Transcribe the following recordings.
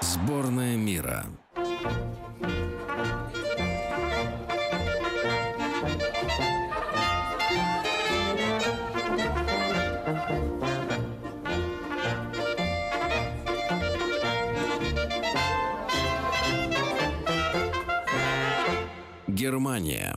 Сборная мира. Германия.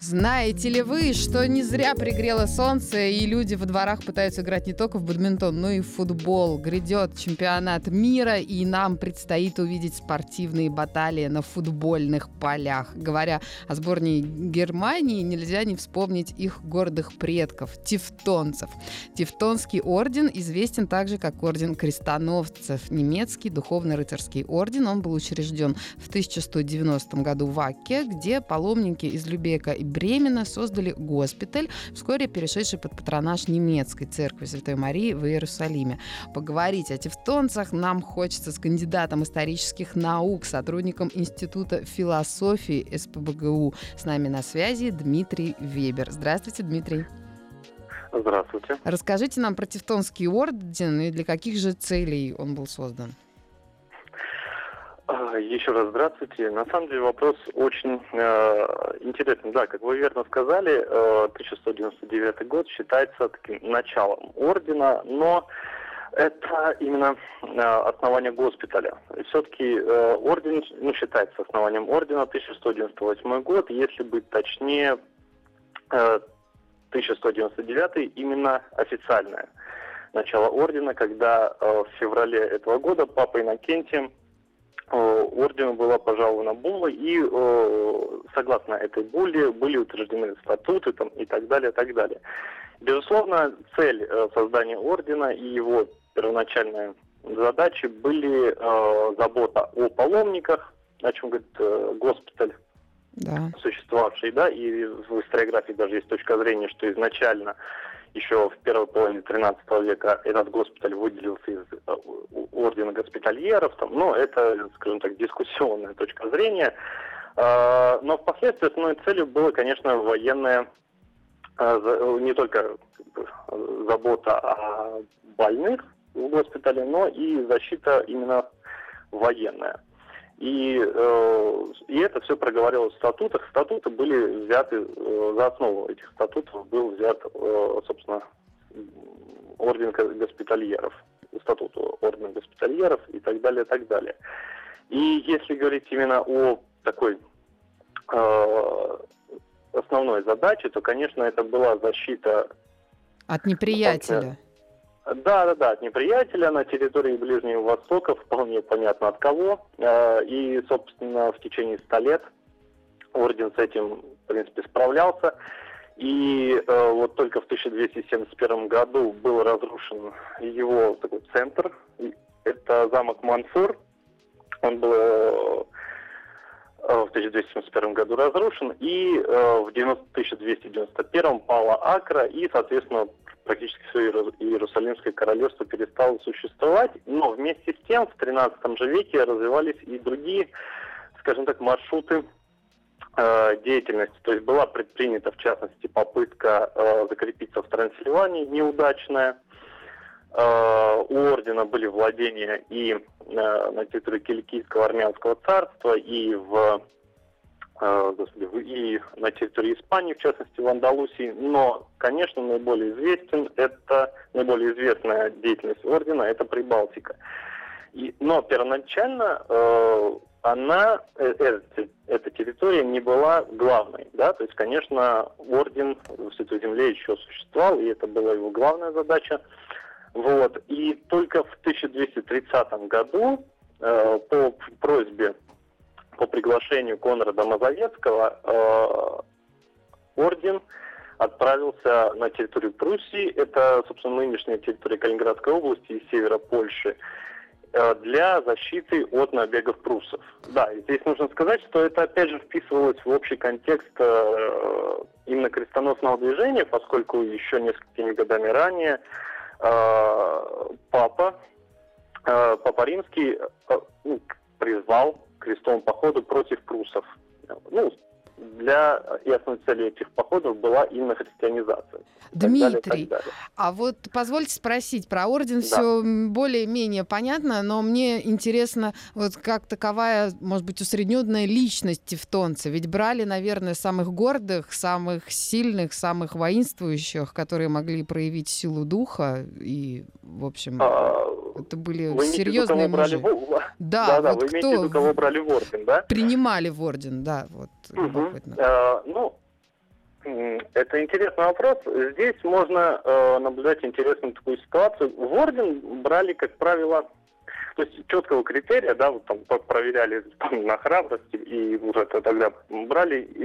Знаете ли вы, что не зря пригрело солнце, и люди во дворах пытаются играть не только в бадминтон, но и в футбол. Грядет чемпионат мира, и нам предстоит увидеть спортивные баталии на футбольных полях. Говоря о сборной Германии, нельзя не вспомнить их гордых предков – тевтонцев. Тевтонский орден известен также как орден крестоносцев. Немецкий духовно-рыцарский орден. Он был учрежден в 1190 году в Акке, где паломники из Любека и Бремена создали госпиталь, вскоре перешедший под патронаж немецкой церкви Святой Марии в Иерусалиме. Поговорить о тевтонцах нам хочется с кандидатом исторических наук, сотрудником Института философии СПбГУ. С нами на связи Дмитрий Вебер. Здравствуйте, Дмитрий. Здравствуйте. Расскажите нам про Тевтонский орден и для каких же целей он был создан. Еще раз здравствуйте. На самом деле вопрос очень интересный. Да, как вы верно сказали, 1199 год считается таким началом ордена, но это именно основание госпиталя. Все-таки орден считается основанием ордена 1198 год, если быть точнее, 1199 именно официальное начало ордена, когда в феврале этого года папа Иннокентий ордену была пожалована булла, и согласно этой булле были утверждены статуты там, и так далее, так далее. Безусловно, цель создания ордена и его первоначальные задачи были забота о паломниках, о чем говорит госпиталь, да, существовавший, да, и в историографии даже есть точка зрения, что изначально еще в первой половине XIII века этот госпиталь выделился из ордена госпитальеров, там, но это, скажем так, дискуссионная точка зрения. Но впоследствии основной целью было, конечно, военное, не только забота о больных в госпитале, но и защита именно военная. И это все проговорилось в статутах. Статуты были взяты, за основу этих статутов был взят, собственно, орден госпитальеров, статут ордена госпитальеров и так далее, так далее. И если говорить именно о такой основной задаче, то, конечно, это была защита от неприятеля. Да, от неприятеля на территории Ближнего Востока, вполне понятно от кого. И, собственно, в течение 100 лет орден с этим, в принципе, справлялся. И вот только в 1271 году был разрушен его такой центр. Это замок Манфур. Он был в 1271 году разрушен. И в 1291 пала Акра и, соответственно, практически все Иерусалимское королевство перестало существовать, но вместе с тем в 13 же веке развивались и другие, скажем так, маршруты деятельности. То есть была предпринята, в частности, попытка закрепиться в Трансильвании, неудачная. У ордена были владения и на территории Киликийского армянского царства, и и на территории Испании, в частности, в Андалусии. Но, конечно, наиболее известная деятельность ордена – это Прибалтика. Но первоначально эта территория не была главной. Да? То есть, конечно, орден в Святой Земле еще существовал, и это была его главная задача. Вот. И только в 1230 году по приглашению Конрада Мазовецкого орден отправился на территорию Пруссии, это, собственно, нынешняя территория Калининградской области и севера Польши, для защиты от набегов пруссов. Да, и здесь нужно сказать, что это, опять же, вписывалось в общий контекст именно крестоносного движения, поскольку еще несколькими годами ранее папа Папа Римский призвал к крестовому походу против прусов. Ну, для ясной цели этих походов была именно христианизация. Дмитрий, так далее. А вот позвольте спросить про орден, да. Все более-менее понятно, но мне интересно, вот как таковая, может быть, усредненная личность тевтонца, ведь брали, наверное, самых гордых, самых сильных, самых воинствующих, которые могли проявить силу духа, и, в общем, это были серьезные мужи. Вы имеете в виду, кого брали в орден, да? Принимали в орден, да, вот. Это интересный вопрос. Здесь можно наблюдать интересную такую ситуацию. В орден брали, как правило, то есть четкого критерия, да, вот там проверяли на храбрость, и уже тогда брали, и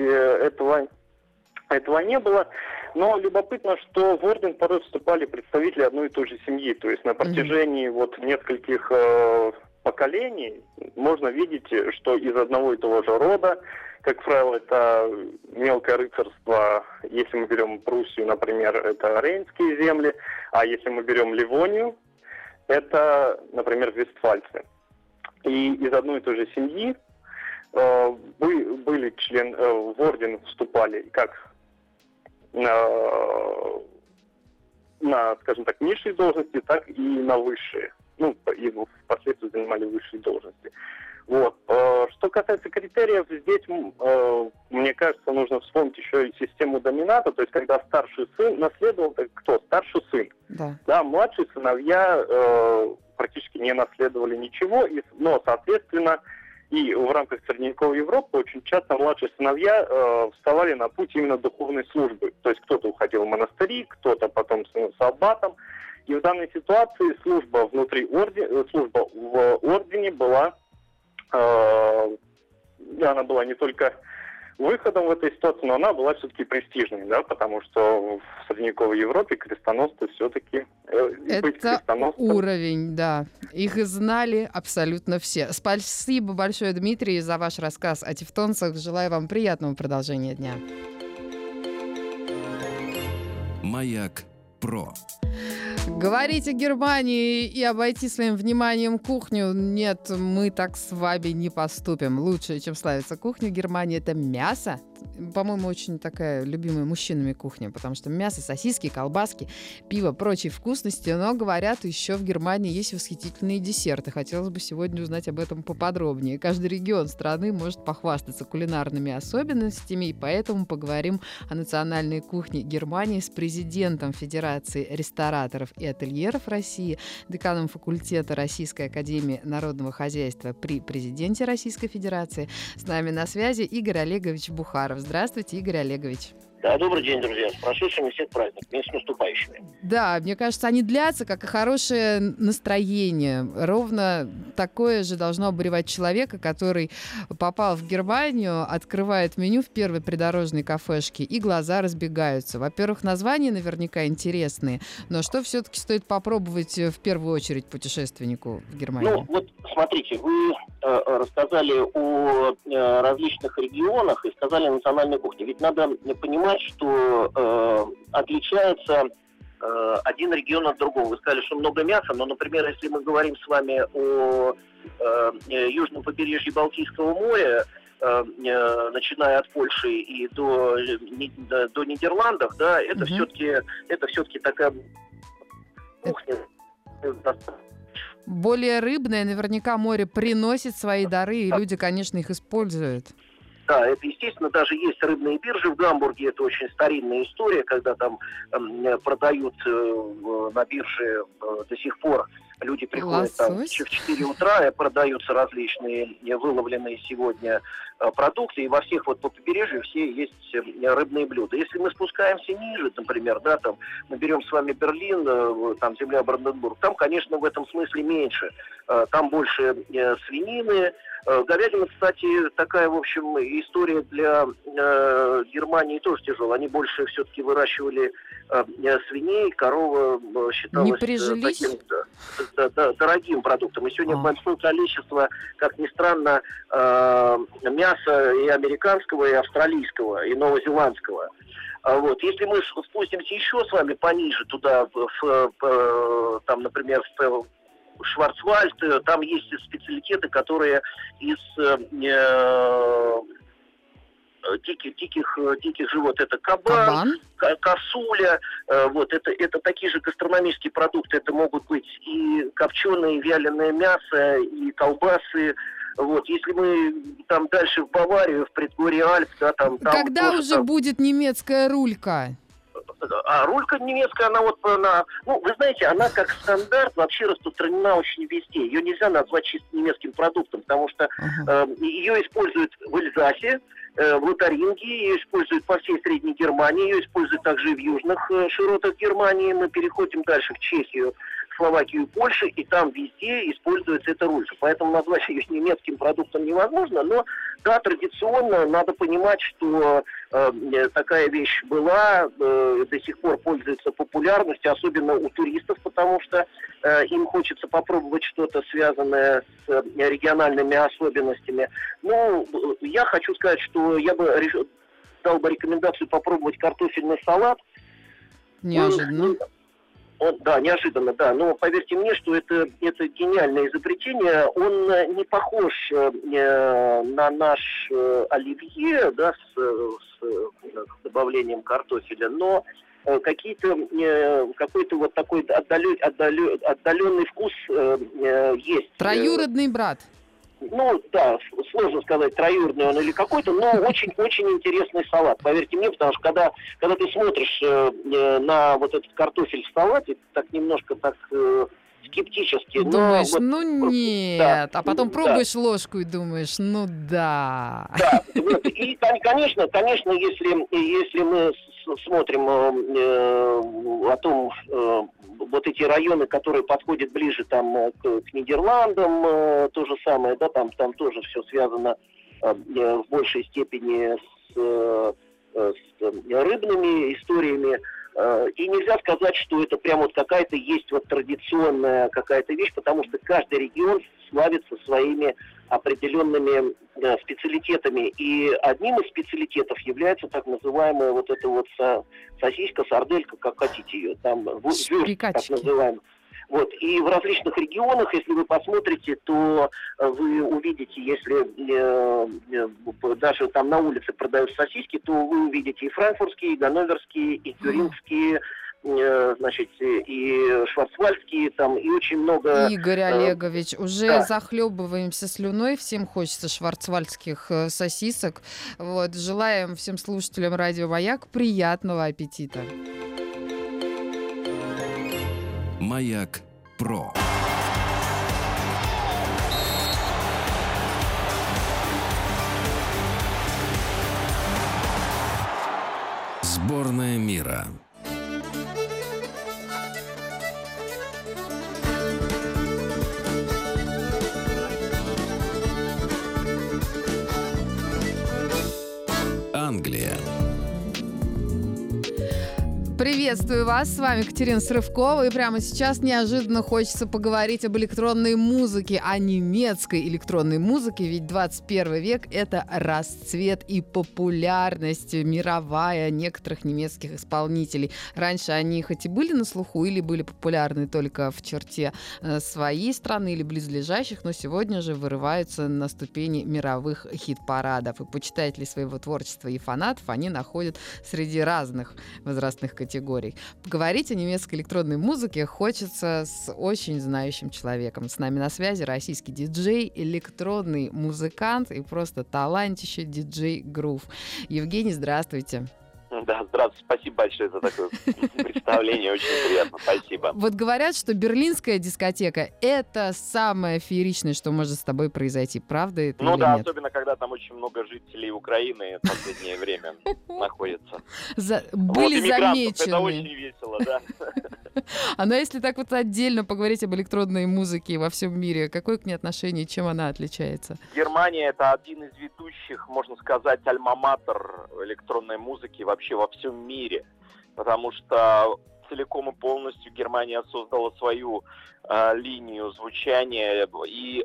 этого не было. Но любопытно, что в орден порой вступали представители одной и той же семьи, то есть на протяжении вот нескольких поколений можно видеть, что из одного и того же рода, как правило, это мелкое рыцарство. Если мы берем Пруссию, например, это Рейнские земли, а если мы берем Ливонию, это, например, Вестфальцы. И из одной и той же семьи были в орден вступали как на, скажем так, низшие должности, так и на высшие. Ну, и впоследствии занимали высшие должности. Вот. Что касается критериев, здесь, мне кажется, нужно вспомнить еще и систему домината, то есть когда старший сын наследовал, так кто? Старший сын. Да. Да, младшие сыновья практически не наследовали ничего, но, соответственно, и в рамках средневековой Европы очень часто младшие сыновья вставали на путь именно духовной службы. То есть кто-то уходил в монастыри, кто-то потом становился аббатом. И в данной ситуации служба в ордене была, она была не только выходом в этой ситуации, но она была все-таки престижной, да, потому что в средневековой Европе крестоносцы все-таки... Это уровень, да. Их знали абсолютно все. Спасибо большое, Дмитрий, за ваш рассказ о тевтонцах. Желаю вам приятного продолжения дня. Маяк.ру. Говорить о Германии и обойти своим вниманием кухню — нет, мы так с вами не поступим. Лучшее, чем славится кухня Германии, это мясо. По-моему, очень такая любимая мужчинами кухня, потому что мясо, сосиски, колбаски, пиво, прочие вкусности. Но, говорят, еще в Германии есть восхитительные десерты. Хотелось бы сегодня узнать об этом поподробнее. Каждый регион страны может похвастаться кулинарными особенностями, и поэтому поговорим о национальной кухне Германии с президентом Федерации рестораторов и ательеров России, деканом факультета Российской академии народного хозяйства при президенте Российской Федерации. С нами на связи Игорь Олегович Бухаров. Здравствуйте, Игорь Олегович. Да, добрый день, друзья. С прошедшими всех праздников, с наступающими. Да, мне кажется, они длятся, как и хорошее настроение. Ровно такое же должно обуревать человека, который попал в Германию, открывает меню в первой придорожной кафешке, и глаза разбегаются. Во-первых, названия наверняка интересные, но что все-таки стоит попробовать в первую очередь путешественнику в Германии? Ну, вот смотрите, вы рассказали о различных регионах и сказали о национальной кухне. Ведь надо понимать, что отличается один регион от другого. Вы сказали, что много мяса, но, например, если мы говорим с вами о южном побережье Балтийского моря, начиная от Польши и до Нидерландов, да, это все-таки такая кухня. Более рыбная, наверняка море приносит свои дары, и люди, конечно, их используют. Да, это естественно, даже есть рыбные биржи в Гамбурге, это очень старинная история, когда там продают на бирже до сих пор, люди приходят там в 4 утра, и продаются различные выловленные сегодня продукты, и во всех вот по побережью все есть рыбные блюда. Если мы спускаемся ниже, например, да, там мы берем с вами Берлин, там земля Бранденбург, там, конечно, в этом смысле меньше, там больше свинины. Говядина, кстати, такая, в общем, история для Германии тоже тяжелая. Они больше все-таки выращивали свиней, корова считалась таким дорогим продуктом. И сегодня большое количество, как ни странно, мяса и американского, и австралийского, и новозеландского. Вот. Если мы спустимся еще с вами пониже туда, там, например, в Шварцвальд, там есть специалитеты, которые из диких живот. Это кабан. Косуля. Вот, это такие же гастрономические продукты. Это могут быть и копченое, и вяленое мясо, и колбасы. Вот, если мы там дальше в Баварию, в предгорье Альп, да, там когда уже там... будет немецкая рулька? А рулька немецкая, она вот, вы знаете, она как стандарт вообще распространена очень везде. Ее нельзя назвать чисто немецким продуктом, потому что ее используют в Эльзасе, в Лотарингии, ее используют по всей Средней Германии, ее используют также и в южных широтах Германии. Мы переходим дальше в Чехию, Словакию, Польшу, и там везде используется эта рулька. Поэтому назвать ее немецким продуктом невозможно, но да, традиционно надо понимать, что такая вещь была, до сих пор пользуется популярностью, особенно у туристов, потому что им хочется попробовать что-то связанное с региональными особенностями. Ну, я хочу сказать, что я бы дал бы рекомендацию попробовать картофельный салат. Неожиданно. Да, неожиданно, да. Но поверьте мне, что это гениальное изобретение. Он не похож на наш оливье, да, с добавлением картофеля, но какой-то вот такой отдаленный вкус есть. Троюродный брат. Ну, да, сложно сказать, троюродный он или какой-то, но очень-очень интересный салат, поверьте мне, потому что когда ты смотришь на вот этот картофель в салате, так немножко так скептически. Думаешь, нет, да, а потом пробуешь ложку и думаешь, да. Вот, и, конечно, если мы смотрим о том, вот эти районы, которые подходят ближе там к Нидерландам, то же самое, да, там тоже все связано в большей степени с рыбными историями. И нельзя сказать, что это прям вот какая-то есть вот традиционная какая-то вещь, потому что каждый регион славится своими определенными специалитетами. И одним из специалитетов является так называемая вот эта вот сосиска, сарделька, как хотите ее, там вюрст, так называемая. Вот. И в различных регионах, если вы посмотрите, то вы увидите, если даже там на улице продают сосиски, то вы увидите и франкфуртские, и ганноверские, и тюрингские, значит, и шварцвальдские, там, и очень много... Игорь Олегович, уже захлебываемся слюной, всем хочется шварцвальдских сосисок. Вот. Желаем всем слушателям Радио Маяк приятного аппетита. Маяк Про. Сборная мира. Англия. Приветствую вас, с вами Екатерина Срывкова, и прямо сейчас неожиданно хочется поговорить об электронной музыке, о немецкой электронной музыке, ведь 21 век — это расцвет и популярность мировая некоторых немецких исполнителей. Раньше они хоть и были на слуху, или были популярны только в черте своей страны или близлежащих, но сегодня же вырываются на ступени мировых хит-парадов, и почитателей своего творчества и фанатов они находят среди разных возрастных категорий. Поговорить о немецкой электронной музыке хочется с очень знающим человеком. С нами на связи российский диджей, электронный музыкант и просто талантище диджей Грув. Евгений, здравствуйте. Да, здравствуйте. Спасибо большое за такое представление. Очень приятно. Спасибо. Вот говорят, что берлинская дискотека — это самое фееричное, что может с тобой произойти. Правда это или нет? Ну да, особенно, когда там очень много жителей Украины в последнее время находится. Были замечены. Это очень весело, да. А ну если так вот отдельно поговорить об электронной музыке во всем мире, какое к ней отношение, чем она отличается? Германия — это один из ведущих, можно сказать, альма-матер электронной музыки вообще во всем мире, потому что целиком и полностью Германия создала свою линию звучания и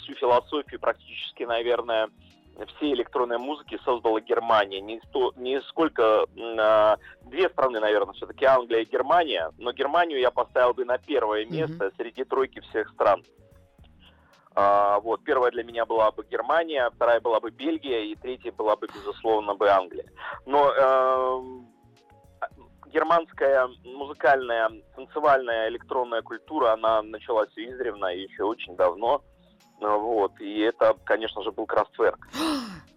всю философию практически, наверное, всей электронной музыки создала Германия. Две страны, наверное, все-таки Англия и Германия, но Германию я поставил бы на первое место среди тройки всех стран. Вот, первая для меня была бы Германия, вторая была бы Бельгия, и третья была бы, безусловно, бы Англия. Но германская музыкальная, танцевальная, электронная культура, она началась издревно и еще очень давно. Вот, и это, конечно же, был Крафтверк.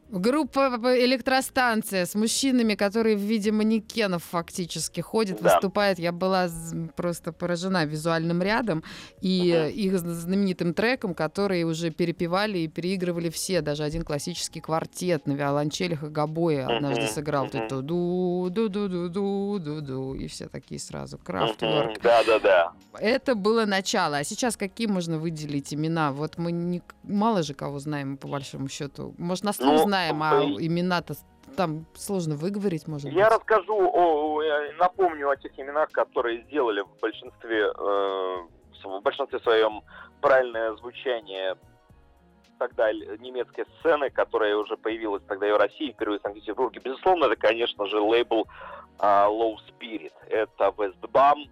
Группа «Электростанция» с мужчинами, которые в виде манекенов фактически ходят, да, выступают. Я была просто поражена визуальным рядом и их знаменитым треком, который уже перепевали и переигрывали все. Даже один классический квартет на виолончелях и гобое однажды сыграл. Ду-ду-ду-ду-ду-ду-ду. И все такие сразу. Крафтверк. Да-да-да. Это было начало. А сейчас какие можно выделить имена? Вот мы мало же кого знаем, по большому счету. Может, нас не знаем. А имена-то там сложно выговорить, может быть. Я расскажу, напомню о тех именах, которые сделали в большинстве своем правильное звучание тогда немецкой сцены, которая уже появилась тогда и в России, впервые в Санкт-Петербурге. Безусловно, это, конечно же, лейбл Low Spirit. Это Вестбам,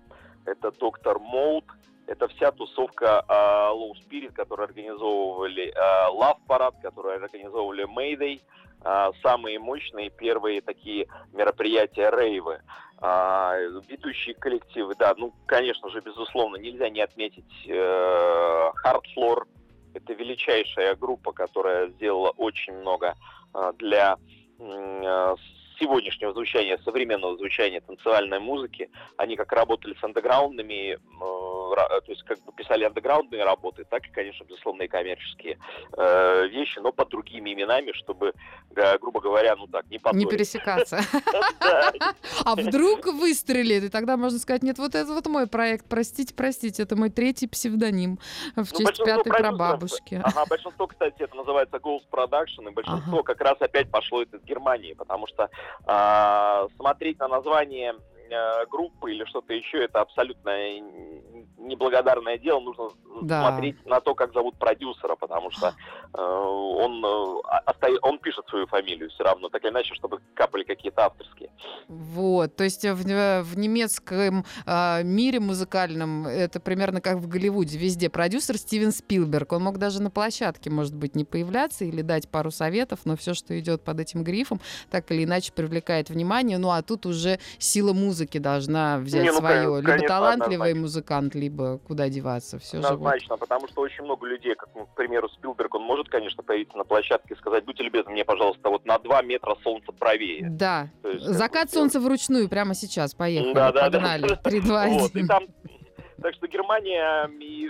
это Доктор Молд, это вся тусовка Low Spirit, которую организовывали Love Parade, которую организовывали May Day, самые мощные первые такие мероприятия рейвы, ведущие коллективы, да, ну, конечно же, безусловно, нельзя не отметить Hardfloor, это величайшая группа, которая сделала очень много для сегодняшнего звучания, современного звучания танцевальной музыки. Они как работали с андеграундными, то есть как бы писали андеграундные работы, так и, конечно, безусловно, и коммерческие вещи, но под другими именами, чтобы, грубо говоря, ну так, не повторить. Не пересекаться. А вдруг выстрелит, и тогда можно сказать, нет, вот это вот мой проект, простите, это мой третий псевдоним в честь пятой прабабушки. Ага, большинство, кстати, это называется Goals Production, и большинство как раз опять пошло из Германии, потому что смотреть на название группы или что-то еще, это абсолютно неблагодарное дело. Нужно смотреть на то, как зовут продюсера, потому что он пишет свою фамилию все равно, так или иначе, чтобы капали какие-то авторские. Вот, то есть в немецком мире музыкальном это примерно как в Голливуде. Везде продюсер Стивен Спилберг. Он мог даже на площадке, может быть, не появляться или дать пару советов, но все, что идет под этим грифом, так или иначе привлекает внимание. Ну, а тут уже сила музыки должна взять свое. Либо, конечно, талантливый музыкант, либо куда деваться. Все однозначно, потому что очень много людей, как, ну, к примеру, Спилберг, он может, конечно, появиться на площадке и сказать: будьте любезны, мне, пожалуйста, вот на 2 метра солнца правее. Да, есть, закат солнца вручную прямо сейчас, поехали, погнали, 3, 2, 1. Так что Германия и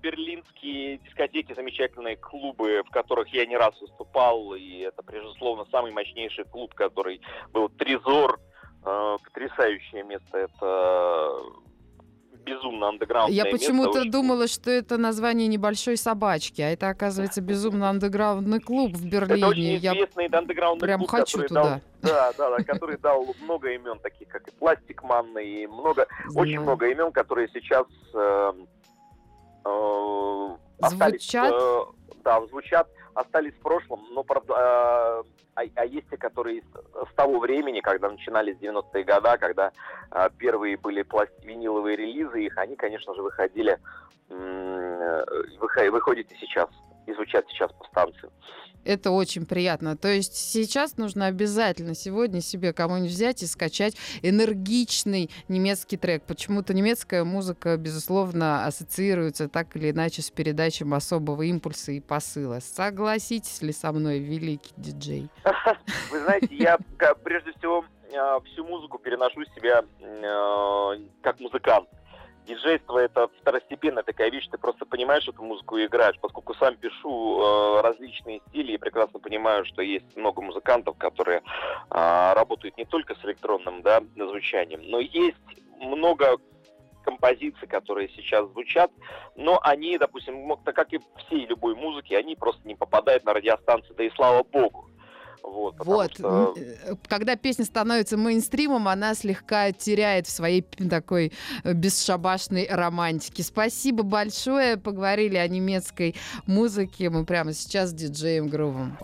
берлинские дискотеки, замечательные клубы, в которых я не раз выступал, и это, безусловно, самый мощнейший клуб, который был Трезор. Потрясающее место, это безумно андеграундное место. Я почему-то думала, что это название небольшой собачки, а это, оказывается, безумно андеграундный клуб в Берлине. Это очень известный андеграундный прям клуб, хочу туда. Который дал много имен, таких как и Пластикман, и очень много имен, которые сейчас звучат, остались в прошлом, но есть те, которые с того времени, когда начинались 90-е годы, когда первые были виниловые релизы, их они, конечно же, выходят и сейчас, и звучат сейчас по станции. Это очень приятно. То есть сейчас нужно обязательно сегодня себе кому-нибудь взять и скачать энергичный немецкий трек. Почему-то немецкая музыка, безусловно, ассоциируется так или иначе с передачей особого импульса и посыла. Согласитесь ли со мной, великий диджей? Вы знаете, я прежде всего всю музыку переношу себя как музыкант. Диджейство — это второстепенная такая вещь, ты просто понимаешь эту музыку и играешь, поскольку сам пишу различные стили и прекрасно понимаю, что есть много музыкантов, которые работают не только с электронным звучанием, но есть много композиций, которые сейчас звучат, но они, допустим, так как и всей любой музыки, они просто не попадают на радиостанции, да и слава богу. Вот. Что... Когда песня становится мейнстримом, она слегка теряет в своей такой бесшабашной романтике. Спасибо большое. Поговорили о немецкой музыке. Мы прямо сейчас с диджеем Грувом.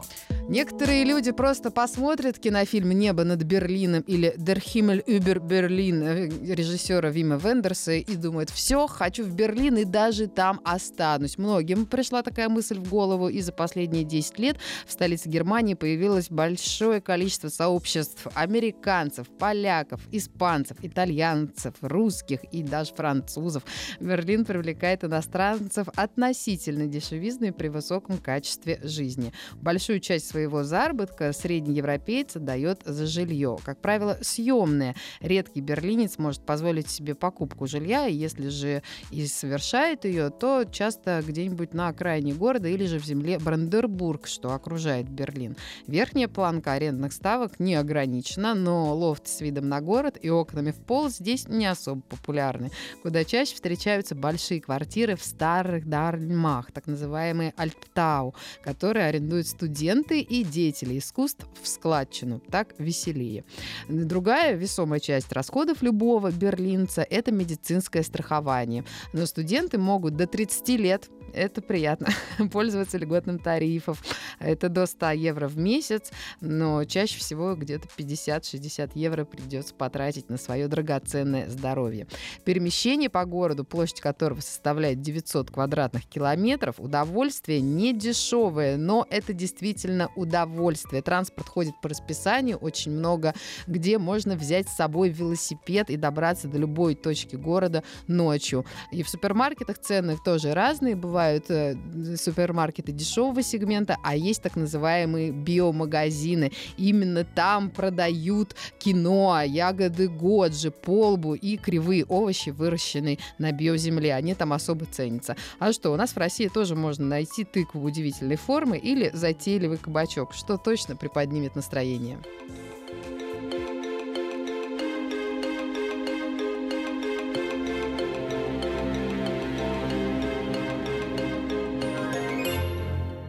Некоторые люди просто посмотрят кинофильм «Небо над Берлином» или «Der Himmel über Berlin» режиссера Вима Вендерса и думают: «Все, хочу в Берлин и даже там останусь». Многим пришла такая мысль в голову, и за последние 10 лет в столице Германии появилось большое количество сообществ американцев, поляков, испанцев, итальянцев, русских и даже французов. Берлин привлекает иностранцев относительно дешевизны при высоком качестве жизни. Большую часть своего заработка среднеевропейец дает за жилье. Как правило, съемное. Редкий берлинец может позволить себе покупку жилья, и если же и совершает ее, то часто где-нибудь на окраине города или же в земле Бранденбург, что окружает Берлин. Верхняя планка арендных ставок не ограничена, но лофт с видом на город и окнами в пол здесь не особо популярны. Куда чаще встречаются большие квартиры в старых дармах, так называемые альптау, которые арендуют студенты и деятели искусств в складчину. Так веселее. Другая весомая часть расходов любого берлинца – это медицинское страхование. Но студенты могут до 30 лет, это приятно, пользоваться льготным тарифом. Это до 100 евро в месяц, но чаще всего где-то 50-60 евро придется потратить на свое драгоценное здоровье. Перемещение по городу, площадь которого составляет 900 квадратных километров, удовольствие не дешевое, но это действительно удовольствие. Транспорт ходит по расписанию, очень много где можно взять с собой велосипед и добраться до любой точки города ночью. И в супермаркетах цены тоже разные. Бывают супермаркеты дешевого сегмента, а есть так называемые биомагазины. Именно там продают киноа, ягоды годжи, полбу и кривые овощи, выращенные на биоземле. Они там особо ценятся. А что, у нас в России тоже можно найти тыкву удивительной формы или затейливый кабачок, что точно приподнимет настроение.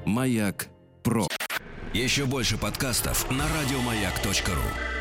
Маяк Про. Еще больше подкастов на радиомаяк.ру.